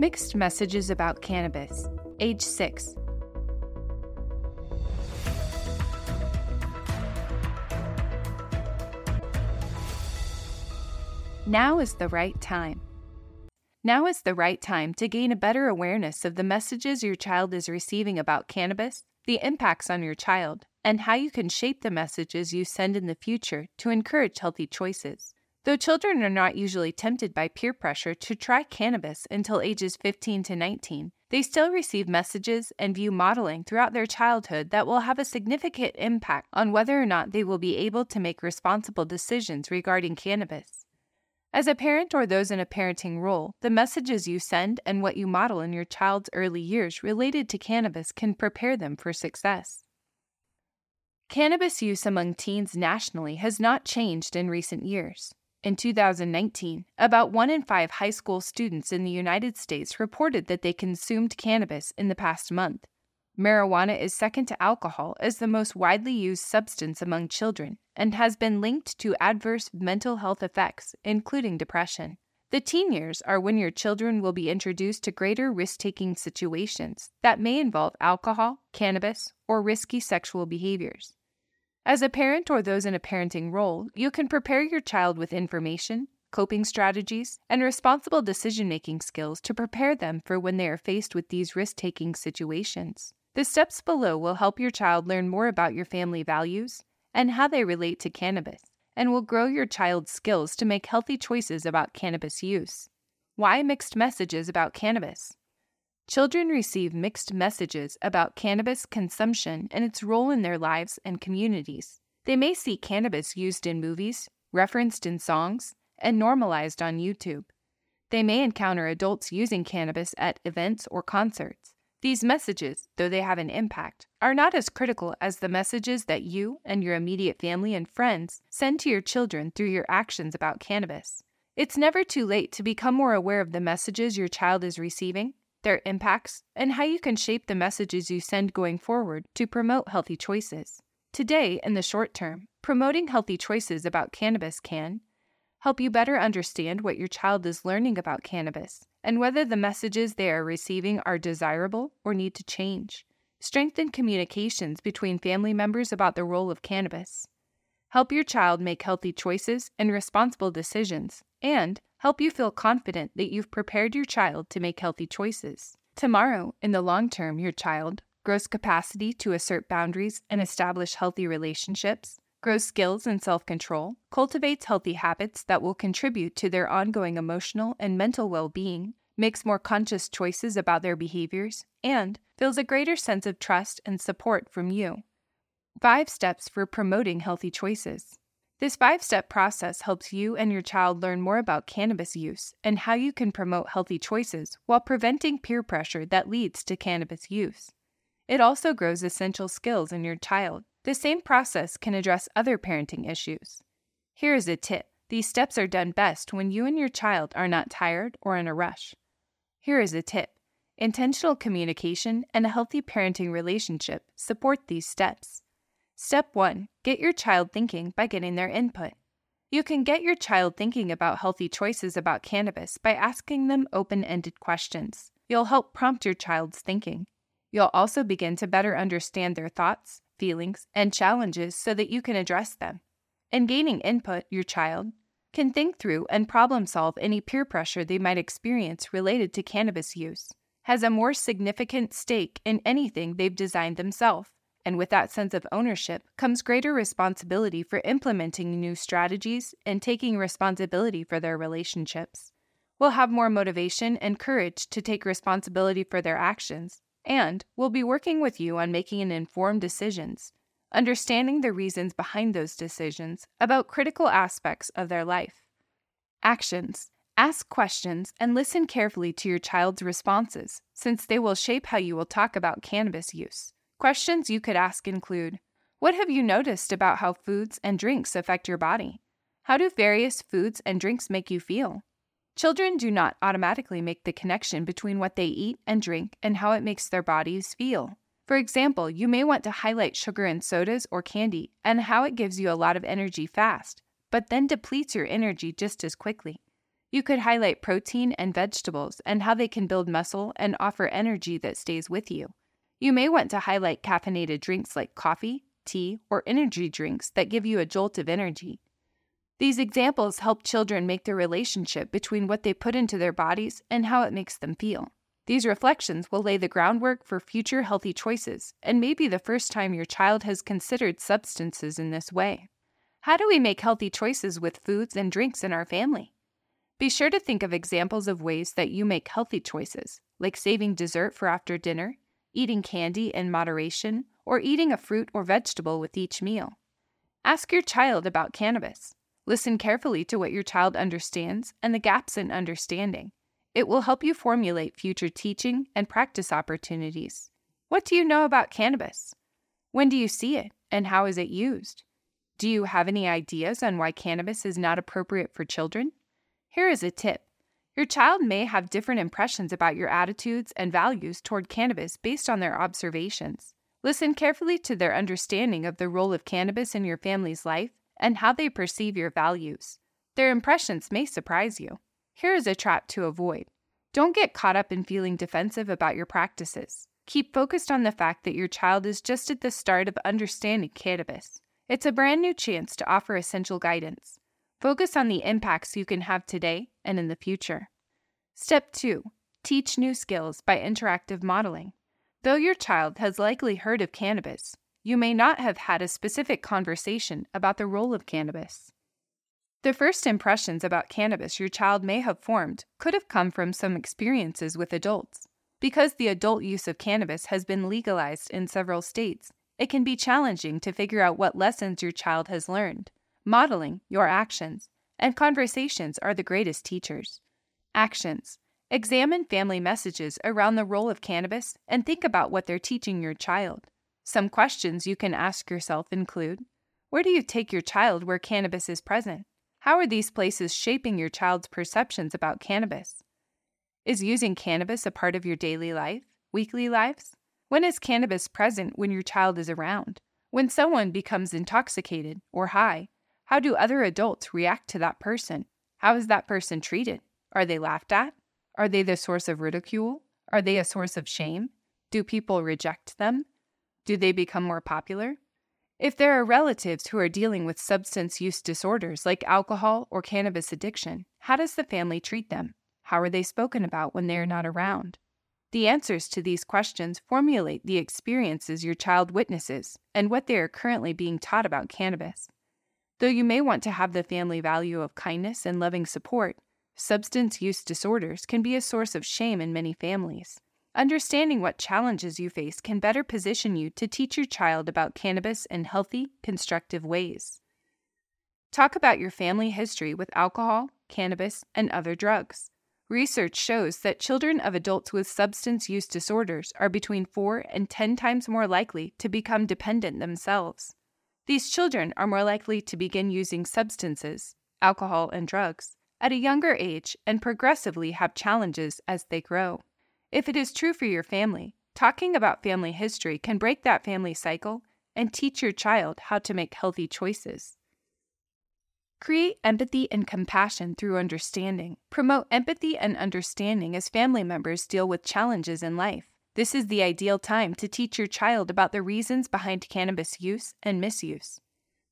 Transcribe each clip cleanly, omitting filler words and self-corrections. Mixed messages about cannabis. Age 6. Now is the right time. Now is the right time to gain a better awareness of the messages your child is receiving about cannabis, the impacts on your child, and how you can shape the messages you send in the future to encourage healthy choices. Though children are not usually tempted by peer pressure to try cannabis until ages 15 to 19, they still receive messages and view modeling throughout their childhood that will have a significant impact on whether or not they will be able to make responsible decisions regarding cannabis. As a parent or those in a parenting role, the messages you send and what you model in your child's early years related to cannabis can prepare them for success. Cannabis use among teens nationally has not changed in recent years. In 2019, about 1 in 5 high school students in the United States reported that they consumed cannabis in the past month. Marijuana is second to alcohol as the most widely used substance among children and has been linked to adverse mental health effects, including depression. The teen years are when your children will be introduced to greater risk-taking situations that may involve alcohol, cannabis, or risky sexual behaviors. As a parent or those in a parenting role, you can prepare your child with information, coping strategies, and responsible decision-making skills to prepare them for when they are faced with these risk-taking situations. The steps below will help your child learn more about your family values and how they relate to cannabis, and will grow your child's skills to make healthy choices about cannabis use. Why mixed messages about cannabis? Children receive mixed messages about cannabis consumption and its role in their lives and communities. They may see cannabis used in movies, referenced in songs, and normalized on YouTube. They may encounter adults using cannabis at events or concerts. These messages, though they have an impact, are not as critical as the messages that you and your immediate family and friends send to your children through your actions about cannabis. It's never too late to become more aware of the messages your child is receiving, their impacts, and how you can shape the messages you send going forward to promote healthy choices. Today, in the short term, promoting healthy choices about cannabis can help you better understand what your child is learning about cannabis and whether the messages they are receiving are desirable or need to change, strengthen communications between family members about the role of cannabis, help your child make healthy choices and responsible decisions, and help you feel confident that you've prepared your child to make healthy choices. Tomorrow, in the long term, your child grows capacity to assert boundaries and establish healthy relationships, grows skills and self-control, cultivates healthy habits that will contribute to their ongoing emotional and mental well-being, makes more conscious choices about their behaviors, and feels a greater sense of trust and support from you. 5 steps for promoting healthy choices. This 5-step process helps you and your child learn more about cannabis use and how you can promote healthy choices while preventing peer pressure that leads to cannabis use. It also grows essential skills in your child. The same process can address other parenting issues. Here is a tip. These steps are done best when you and your child are not tired or in a rush. Here is a tip. Intentional communication and a healthy parenting relationship support these steps. Step 1. Get your child thinking by getting their input. You can get your child thinking about healthy choices about cannabis by asking them open-ended questions. You'll help prompt your child's thinking. You'll also begin to better understand their thoughts, feelings, and challenges so that you can address them. In gaining input, your child can think through and problem-solve any peer pressure they might experience related to cannabis use, has a more significant stake in anything they've designed themselves. And with that sense of ownership comes greater responsibility for implementing new strategies and taking responsibility for their relationships. We'll have more motivation and courage to take responsibility for their actions, and we'll be working with you on making informed decisions, understanding the reasons behind those decisions about critical aspects of their life. Actions. Ask questions and listen carefully to your child's responses, since they will shape how you will talk about cannabis use. Questions you could ask include, what have you noticed about how foods and drinks affect your body? How do various foods and drinks make you feel? Children do not automatically make the connection between what they eat and drink and how it makes their bodies feel. For example, you may want to highlight sugar in sodas or candy and how it gives you a lot of energy fast, but then depletes your energy just as quickly. You could highlight protein and vegetables and how they can build muscle and offer energy that stays with you. You may want to highlight caffeinated drinks like coffee, tea, or energy drinks that give you a jolt of energy. These examples help children make the relationship between what they put into their bodies and how it makes them feel. These reflections will lay the groundwork for future healthy choices and may be the first time your child has considered substances in this way. How do we make healthy choices with foods and drinks in our family? Be sure to think of examples of ways that you make healthy choices, like saving dessert for after dinner, eating candy in moderation, or eating a fruit or vegetable with each meal. Ask your child about cannabis. Listen carefully to what your child understands and the gaps in understanding. It will help you formulate future teaching and practice opportunities. What do you know about cannabis? When do you see it, and how is it used? Do you have any ideas on why cannabis is not appropriate for children? Here is a tip. Your child may have different impressions about your attitudes and values toward cannabis based on their observations. Listen carefully to their understanding of the role of cannabis in your family's life and how they perceive your values. Their impressions may surprise you. Here is a trap to avoid. Don't get caught up in feeling defensive about your practices. Keep focused on the fact that your child is just at the start of understanding cannabis. It's a brand new chance to offer essential guidance. Focus on the impacts you can have today and in the future. Step 2. Teach new skills by interactive modeling. Though your child has likely heard of cannabis, you may not have had a specific conversation about the role of cannabis. The first impressions about cannabis your child may have formed could have come from some experiences with adults. Because the adult use of cannabis has been legalized in several states, it can be challenging to figure out what lessons your child has learned. Modeling, your actions, and conversations are the greatest teachers. Actions. Examine family messages around the role of cannabis and think about what they're teaching your child. Some questions you can ask yourself include: where do you take your child where cannabis is present? How are these places shaping your child's perceptions about cannabis? Is using cannabis a part of your daily life, weekly lives? When is cannabis present when your child is around? When someone becomes intoxicated or high, how do other adults react to that person? How is that person treated? Are they laughed at? Are they the source of ridicule? Are they a source of shame? Do people reject them? Do they become more popular? If there are relatives who are dealing with substance use disorders like alcohol or cannabis addiction, how does the family treat them? How are they spoken about when they are not around? The answers to these questions formulate the experiences your child witnesses and what they are currently being taught about cannabis. Though you may want to have the family value of kindness and loving support, substance use disorders can be a source of shame in many families. Understanding what challenges you face can better position you to teach your child about cannabis in healthy, constructive ways. Talk about your family history with alcohol, cannabis, and other drugs. Research shows that children of adults with substance use disorders are between 4 and 10 times more likely to become dependent themselves. These children are more likely to begin using substances, alcohol and drugs, at a younger age and progressively have challenges as they grow. If it is true for your family, talking about family history can break that family cycle and teach your child how to make healthy choices. Create empathy and compassion through understanding. Promote empathy and understanding as family members deal with challenges in life. This is the ideal time to teach your child about the reasons behind cannabis use and misuse.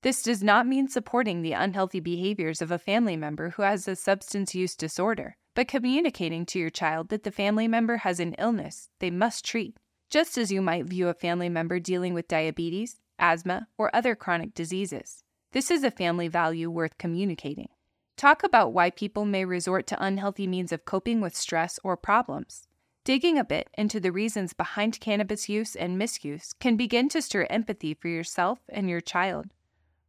This does not mean supporting the unhealthy behaviors of a family member who has a substance use disorder, but communicating to your child that the family member has an illness they must treat, just as you might view a family member dealing with diabetes, asthma, or other chronic diseases. This is a family value worth communicating. Talk about why people may resort to unhealthy means of coping with stress or problems. Digging a bit into the reasons behind cannabis use and misuse can begin to stir empathy for yourself and your child.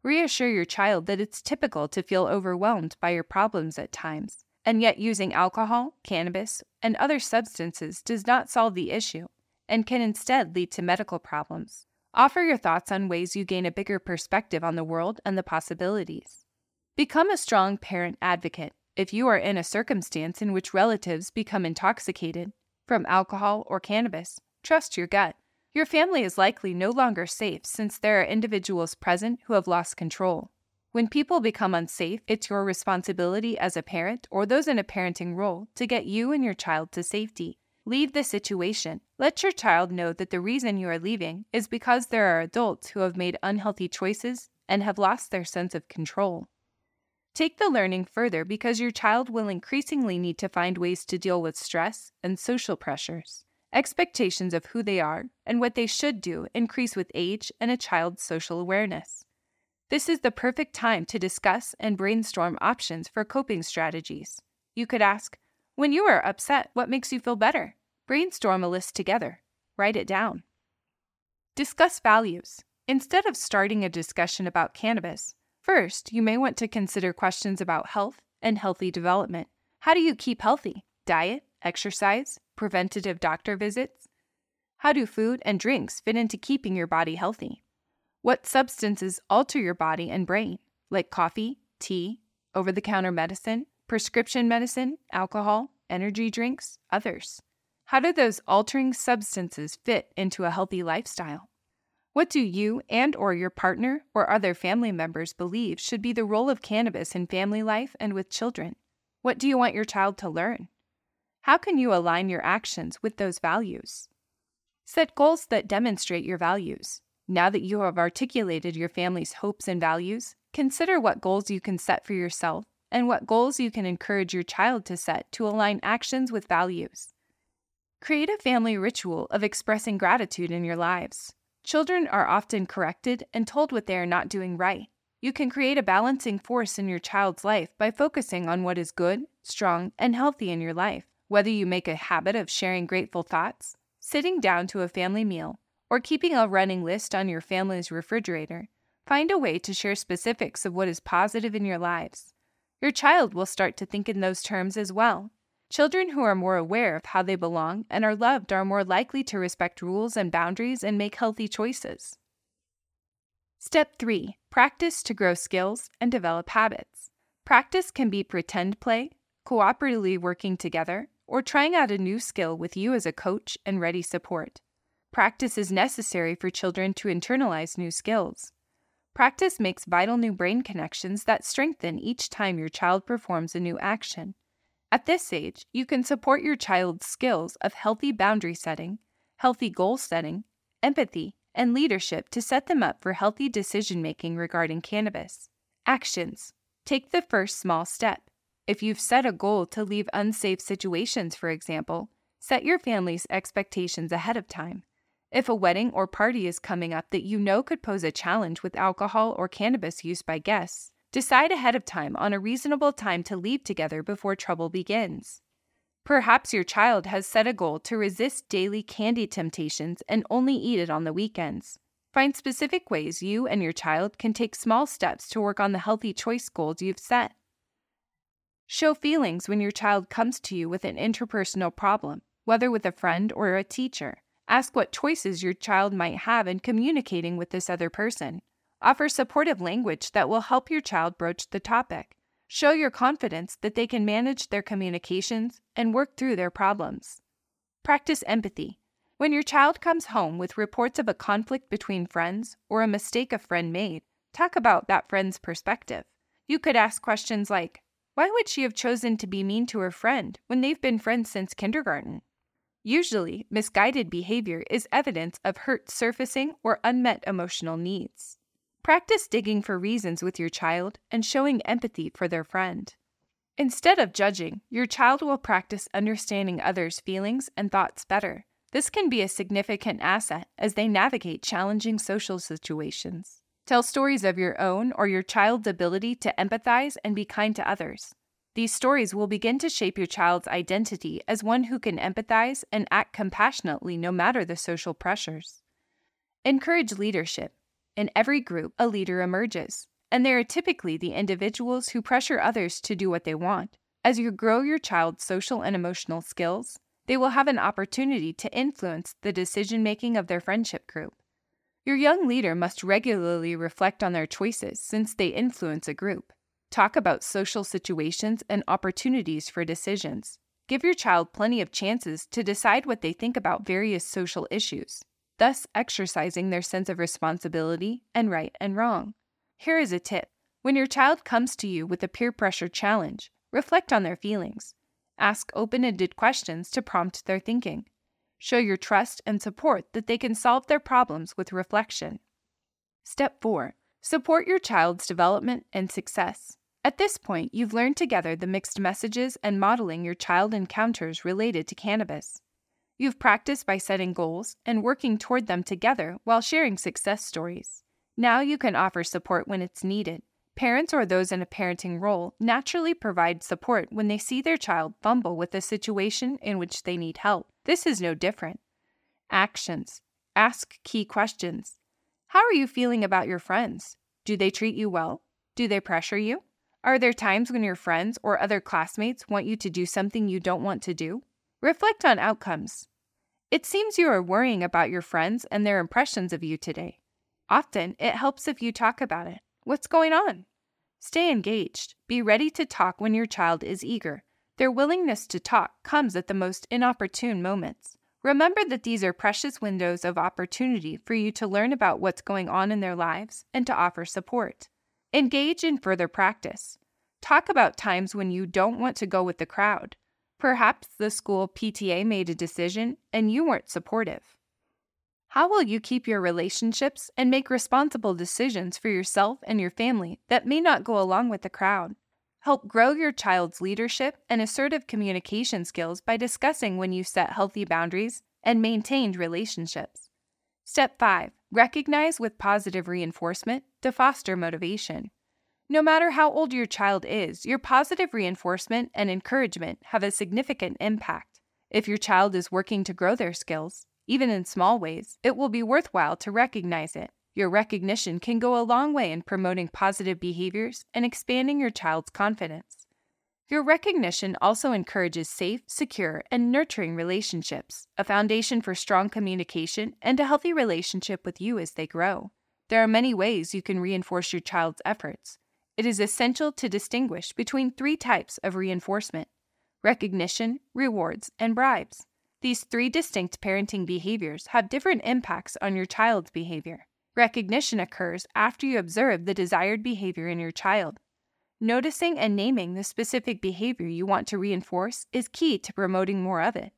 Reassure your child that it's typical to feel overwhelmed by your problems at times, and yet using alcohol, cannabis, and other substances does not solve the issue and can instead lead to medical problems. Offer your thoughts on ways you gain a bigger perspective on the world and the possibilities. Become a strong parent advocate if you are in a circumstance in which relatives become intoxicated from alcohol or cannabis. Trust your gut. Your family is likely no longer safe since there are individuals present who have lost control. When people become unsafe, it's your responsibility as a parent or those in a parenting role to get you and your child to safety. Leave the situation. Let your child know that the reason you are leaving is because there are adults who have made unhealthy choices and have lost their sense of control. Take the learning further because your child will increasingly need to find ways to deal with stress and social pressures. Expectations of who they are and what they should do increase with age and a child's social awareness. This is the perfect time to discuss and brainstorm options for coping strategies. You could ask, when you are upset, what makes you feel better? Brainstorm a list together. Write it down. Discuss values. Instead of starting a discussion about cannabis, first, you may want to consider questions about health and healthy development. How do you keep healthy? Diet, exercise, preventative doctor visits? How do food and drinks fit into keeping your body healthy? What substances alter your body and brain, like coffee, tea, over-the-counter medicine, prescription medicine, alcohol, energy drinks, others? How do those altering substances fit into a healthy lifestyle? What do you and/or your partner or other family members believe should be the role of cannabis in family life and with children? What do you want your child to learn? How can you align your actions with those values? Set goals that demonstrate your values. Now that you have articulated your family's hopes and values, consider what goals you can set for yourself and what goals you can encourage your child to set to align actions with values. Create a family ritual of expressing gratitude in your lives. Children are often corrected and told what they are not doing right. You can create a balancing force in your child's life by focusing on what is good, strong, and healthy in your life. Whether you make a habit of sharing grateful thoughts, sitting down to a family meal, or keeping a running list on your family's refrigerator, find a way to share specifics of what is positive in your lives. Your child will start to think in those terms as well. Children who are more aware of how they belong and are loved are more likely to respect rules and boundaries and make healthy choices. Step 3. Practice to grow skills and develop habits. Practice can be pretend play, cooperatively working together, or trying out a new skill with you as a coach and ready support. Practice is necessary for children to internalize new skills. Practice makes vital new brain connections that strengthen each time your child performs a new action. At this age, you can support your child's skills of healthy boundary setting, healthy goal setting, empathy, and leadership to set them up for healthy decision-making regarding cannabis. Actions. Take the first small step. If you've set a goal to leave unsafe situations, for example, set your family's expectations ahead of time. If a wedding or party is coming up that you know could pose a challenge with alcohol or cannabis use by guests, decide ahead of time on a reasonable time to leave together before trouble begins. Perhaps your child has set a goal to resist daily candy temptations and only eat it on the weekends. Find specific ways you and your child can take small steps to work on the healthy choice goals you've set. Show feelings when your child comes to you with an interpersonal problem, whether with a friend or a teacher. Ask what choices your child might have in communicating with this other person. Offer supportive language that will help your child broach the topic. Show your confidence that they can manage their communications and work through their problems. Practice empathy. When your child comes home with reports of a conflict between friends or a mistake a friend made, talk about that friend's perspective. You could ask questions like, why would she have chosen to be mean to her friend when they've been friends since kindergarten? Usually, misguided behavior is evidence of hurt surfacing or unmet emotional needs. Practice digging for reasons with your child and showing empathy for their friend. Instead of judging, your child will practice understanding others' feelings and thoughts better. This can be a significant asset as they navigate challenging social situations. Tell stories of your own or your child's ability to empathize and be kind to others. These stories will begin to shape your child's identity as one who can empathize and act compassionately no matter the social pressures. Encourage leadership. In every group, a leader emerges, and they are typically the individuals who pressure others to do what they want. As you grow your child's social and emotional skills, they will have an opportunity to influence the decision-making of their friendship group. Your young leader must regularly reflect on their choices since they influence a group. Talk about social situations and opportunities for decisions. Give your child plenty of chances to decide what they think about various social issues, thus exercising their sense of responsibility and right and wrong. Here is a tip. When your child comes to you with a peer pressure challenge, reflect on their feelings. Ask open-ended questions to prompt their thinking. Show your trust and support that they can solve their problems with reflection. Step 4. Support your child's development and success. At this point, you've learned together the mixed messages and modeling your child encounters related to cannabis. You've practiced by setting goals and working toward them together while sharing success stories. Now you can offer support when it's needed. Parents or those in a parenting role naturally provide support when they see their child fumble with a situation in which they need help. This is no different. Actions. Ask key questions. How are you feeling about your friends? Do they treat you well? Do they pressure you? Are there times when your friends or other classmates want you to do something you don't want to do? Reflect on outcomes. It seems you are worrying about your friends and their impressions of you today. Often, it helps if you talk about it. What's going on? Stay engaged. Be ready to talk when your child is eager. Their willingness to talk comes at the most inopportune moments. Remember that these are precious windows of opportunity for you to learn about what's going on in their lives and to offer support. Engage in further practice. Talk about times when you don't want to go with the crowd. Perhaps the school PTA made a decision and you weren't supportive. How will you keep your relationships and make responsible decisions for yourself and your family that may not go along with the crowd? Help grow your child's leadership and assertive communication skills by discussing when you set healthy boundaries and maintained relationships. Step 5. Recognize with positive reinforcement to foster motivation. No matter how old your child is, your positive reinforcement and encouragement have a significant impact. If your child is working to grow their skills, even in small ways, it will be worthwhile to recognize it. Your recognition can go a long way in promoting positive behaviors and expanding your child's confidence. Your recognition also encourages safe, secure, and nurturing relationships, a foundation for strong communication and a healthy relationship with you as they grow. There are many ways you can reinforce your child's efforts. It is essential to distinguish between 3 types of reinforcement: recognition, rewards, and bribes. These 3 distinct parenting behaviors have different impacts on your child's behavior. Recognition occurs after you observe the desired behavior in your child. Noticing and naming the specific behavior you want to reinforce is key to promoting more of it.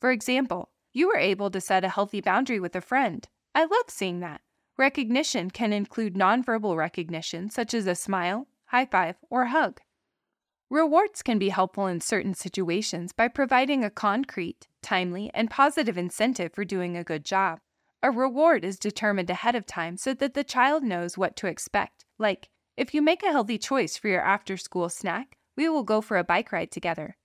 For example, you were able to set a healthy boundary with a friend. I love seeing that. Recognition can include nonverbal recognition such as a smile, high five, or hug. Rewards can be helpful in certain situations by providing a concrete, timely, and positive incentive for doing a good job. A reward is determined ahead of time so that the child knows what to expect, like, if you make a healthy choice for your after-school snack, we will go for a bike ride together.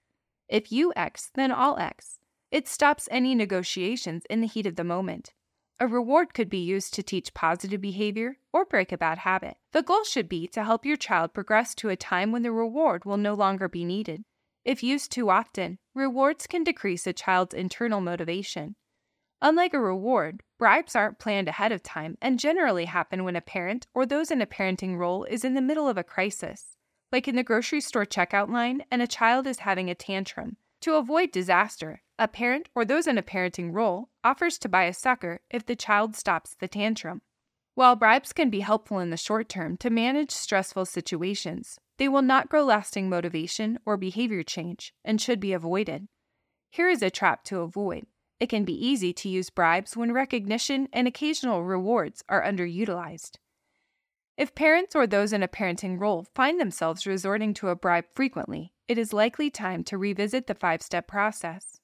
If you X, then I'll X. It stops any negotiations in the heat of the moment. A reward could be used to teach positive behavior or break a bad habit. The goal should be to help your child progress to a time when the reward will no longer be needed. If used too often, rewards can decrease a child's internal motivation. Unlike a reward, bribes aren't planned ahead of time and generally happen when a parent or those in a parenting role is in the middle of a crisis, like in the grocery store checkout line and a child is having a tantrum. To avoid disaster, a parent or those in a parenting role offers to buy a sucker if the child stops the tantrum. While bribes can be helpful in the short term to manage stressful situations, they will not grow lasting motivation or behavior change and should be avoided. Here is a trap to avoid. It can be easy to use bribes when recognition and occasional rewards are underutilized. If parents or those in a parenting role find themselves resorting to a bribe frequently, it is likely time to revisit the 5-step process.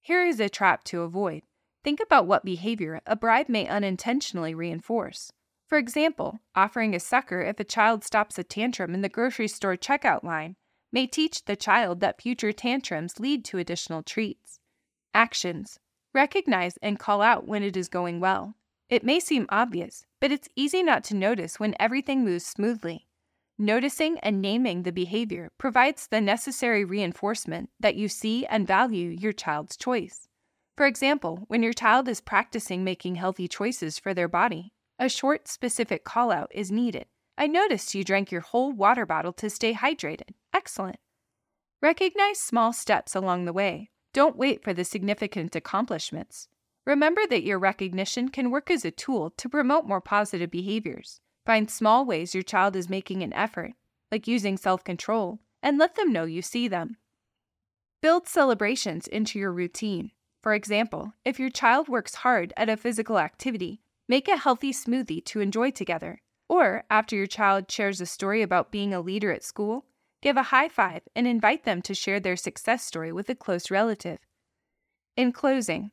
Here is a trap to avoid. Think about what behavior a bribe may unintentionally reinforce. For example, offering a sucker if a child stops a tantrum in the grocery store checkout line may teach the child that future tantrums lead to additional treats. Actions. Recognize and call out when it is going well. It may seem obvious, but it's easy not to notice when everything moves smoothly. Noticing and naming the behavior provides the necessary reinforcement that you see and value your child's choice. For example, when your child is practicing making healthy choices for their body, a short, specific call-out is needed. I noticed you drank your whole water bottle to stay hydrated. Excellent. Recognize small steps along the way. Don't wait for the significant accomplishments. Remember that your recognition can work as a tool to promote more positive behaviors. Find small ways your child is making an effort, like using self-control, and let them know you see them. Build celebrations into your routine. For example, if your child works hard at a physical activity, make a healthy smoothie to enjoy together. Or, after your child shares a story about being a leader at school, give a high five and invite them to share their success story with a close relative. In closing,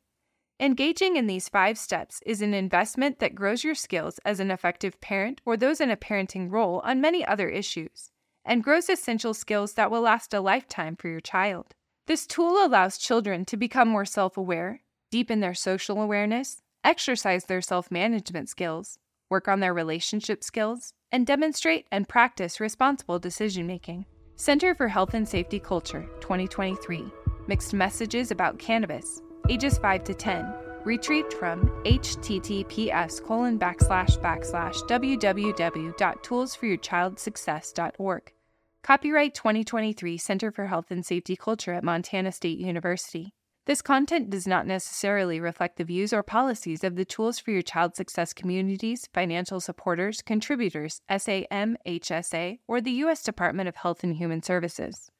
engaging in these 5 steps is an investment that grows your skills as an effective parent or those in a parenting role on many other issues, and grows essential skills that will last a lifetime for your child. This tool allows children to become more self-aware, deepen their social awareness, exercise their self-management skills, work on their relationship skills, and demonstrate and practice responsible decision-making. Center for Health and Safety Culture, 2023. Mixed messages about cannabis. Ages 5 to 10, retrieved from https://www.toolsforyourchildsuccess.org. Copyright 2023 Center for Health and Safety Culture at Montana State University. This content does not necessarily reflect the views or policies of the Tools for Your Child Success communities, financial supporters, contributors, SAMHSA, or the U.S. Department of Health and Human Services.